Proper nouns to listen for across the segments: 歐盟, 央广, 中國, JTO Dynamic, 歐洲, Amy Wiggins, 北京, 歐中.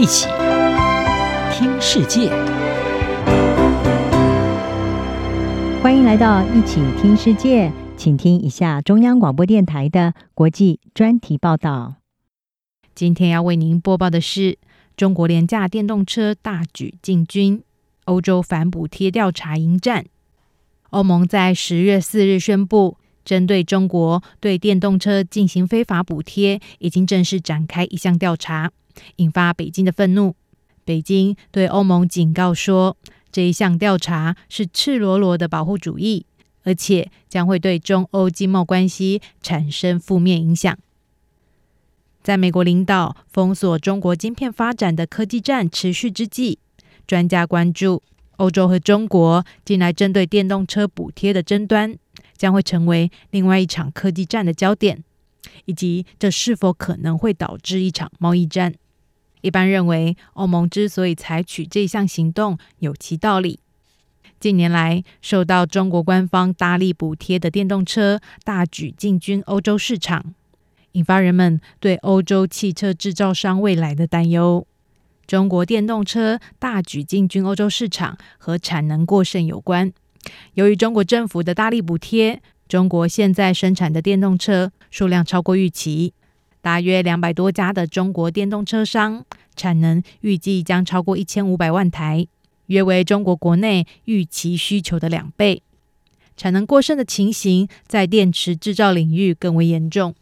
一起听世界，欢迎来到一起听世界，请听一下中央广播电台的国际专题报道。今天要为您播报的是：中国廉价电动车大举进军，欧洲反补贴调查迎战。欧盟在10月4日宣布，针对中国对电动车进行非法补贴，已经正式展开一项调查，引发北京的愤怒。北京对欧盟警告说，这一项调查是赤裸裸的保护主义，而且将会对中欧经贸关系产生负面影响。在美国领导封锁中国晶片发展的科技战持续之际，专家关注欧洲和中国近来针对电动车补贴的争端将会成为另外一场科技战的焦点，以及这是否可能会导致一场贸易战。一般认为，欧盟之所以采取这项行动有其道理。近年来，受到中国官方大力补贴的电动车大举进军欧洲市场，引发人们对欧洲汽车制造商未来的担忧。中国电动车大举进军欧洲市场和产能过剩有关。由于中国政府的大力补贴，中国现在生产的电动车数量超过预期，大约200多家的中国电动车商产能预计将超过1500万台，约为中国国内预期需求的2倍。产能过剩的情形在电池制造领域更为严重。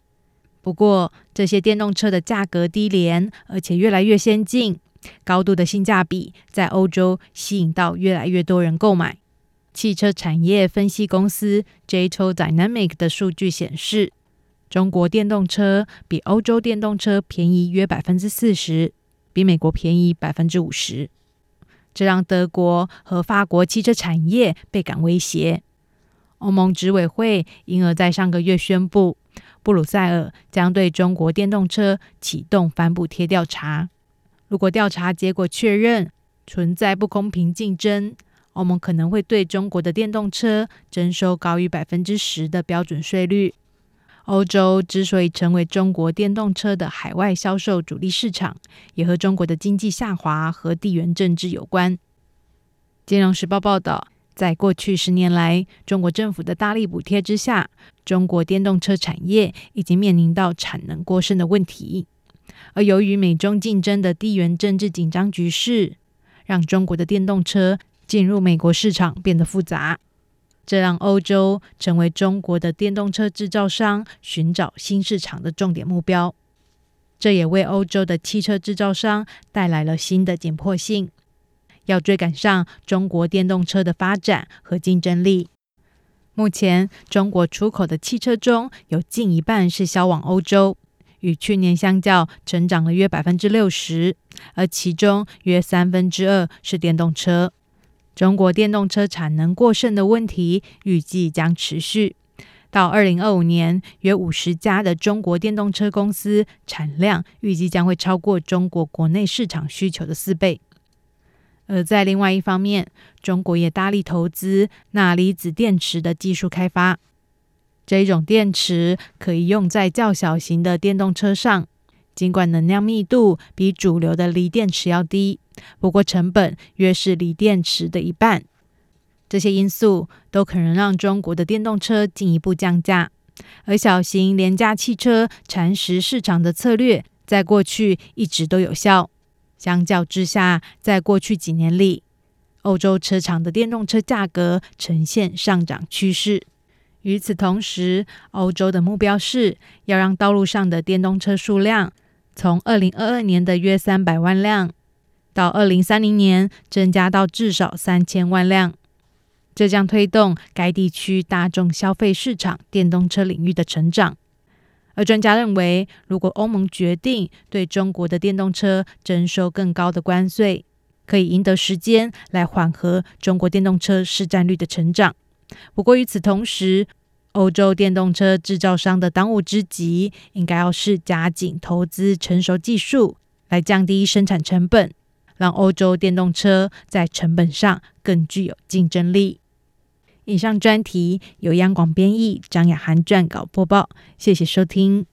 不过，这些电动车的价格低廉，而且越来越先进，高度的性价比在欧洲吸引到越来越多人购买。汽车产业分析公司 JTO Dynamic 的数据显示，中国电动车比欧洲电动车便宜约 40%， 比美国便宜 50%。这让德国和法国汽车产业倍感威胁。欧盟执委会因而在上个月宣布，布鲁塞尔将对中国电动车启动反补贴调查。如果调查结果确认存在不公平竞争，欧盟可能会对中国的电动车征收高于 10% 的标准税率。欧洲之所以成为中国电动车的海外销售主力市场，也和中国的经济下滑和地缘政治有关。金融时报报道，在过去10年来，中国政府的大力补贴之下，中国电动车产业已经面临到产能过剩的问题。而由于美中竞争的地缘政治紧张局势，让中国的电动车进入美国市场变得复杂，这让欧洲成为中国的电动车制造商寻找新市场的重点目标。这也为欧洲的汽车制造商带来了新的紧迫性，要追赶上中国电动车的发展和竞争力。目前，中国出口的汽车中有近一半是销往欧洲，与去年相较成长了约 60%， 而其中约2/3是电动车。中国电动车产能过剩的问题预计将持续到2025年，约50家的中国电动车公司产量预计将会超过中国国内市场需求的4倍。而在另外一方面，中国也大力投资钠离子电池的技术开发。这一种电池可以用在较小型的电动车上，尽管能量密度比主流的锂电池要低，不过成本约是锂电池的1半。这些因素都可能让中国的电动车进一步降价，而小型廉价汽车蚕食市场的策略在过去一直都有效。相较之下，在过去几年里，欧洲车厂的电动车价格呈现上涨趋势。与此同时，欧洲的目标是要让道路上的电动车数量从2022年的约300万辆到2030年增加到至少3000万辆，这将推动该地区大众消费市场电动车领域的成长。而专家认为，如果欧盟决定对中国的电动车征收更高的关税，可以赢得时间来缓和中国电动车市占率的成长。不过与此同时，欧洲电动车制造商的当务之急应该要是加紧投资成熟技术，来降低生产成本，让欧洲电动车在成本上更具有竞争力。以上专题由央广编译，张雅涵撰稿播报，谢谢收听。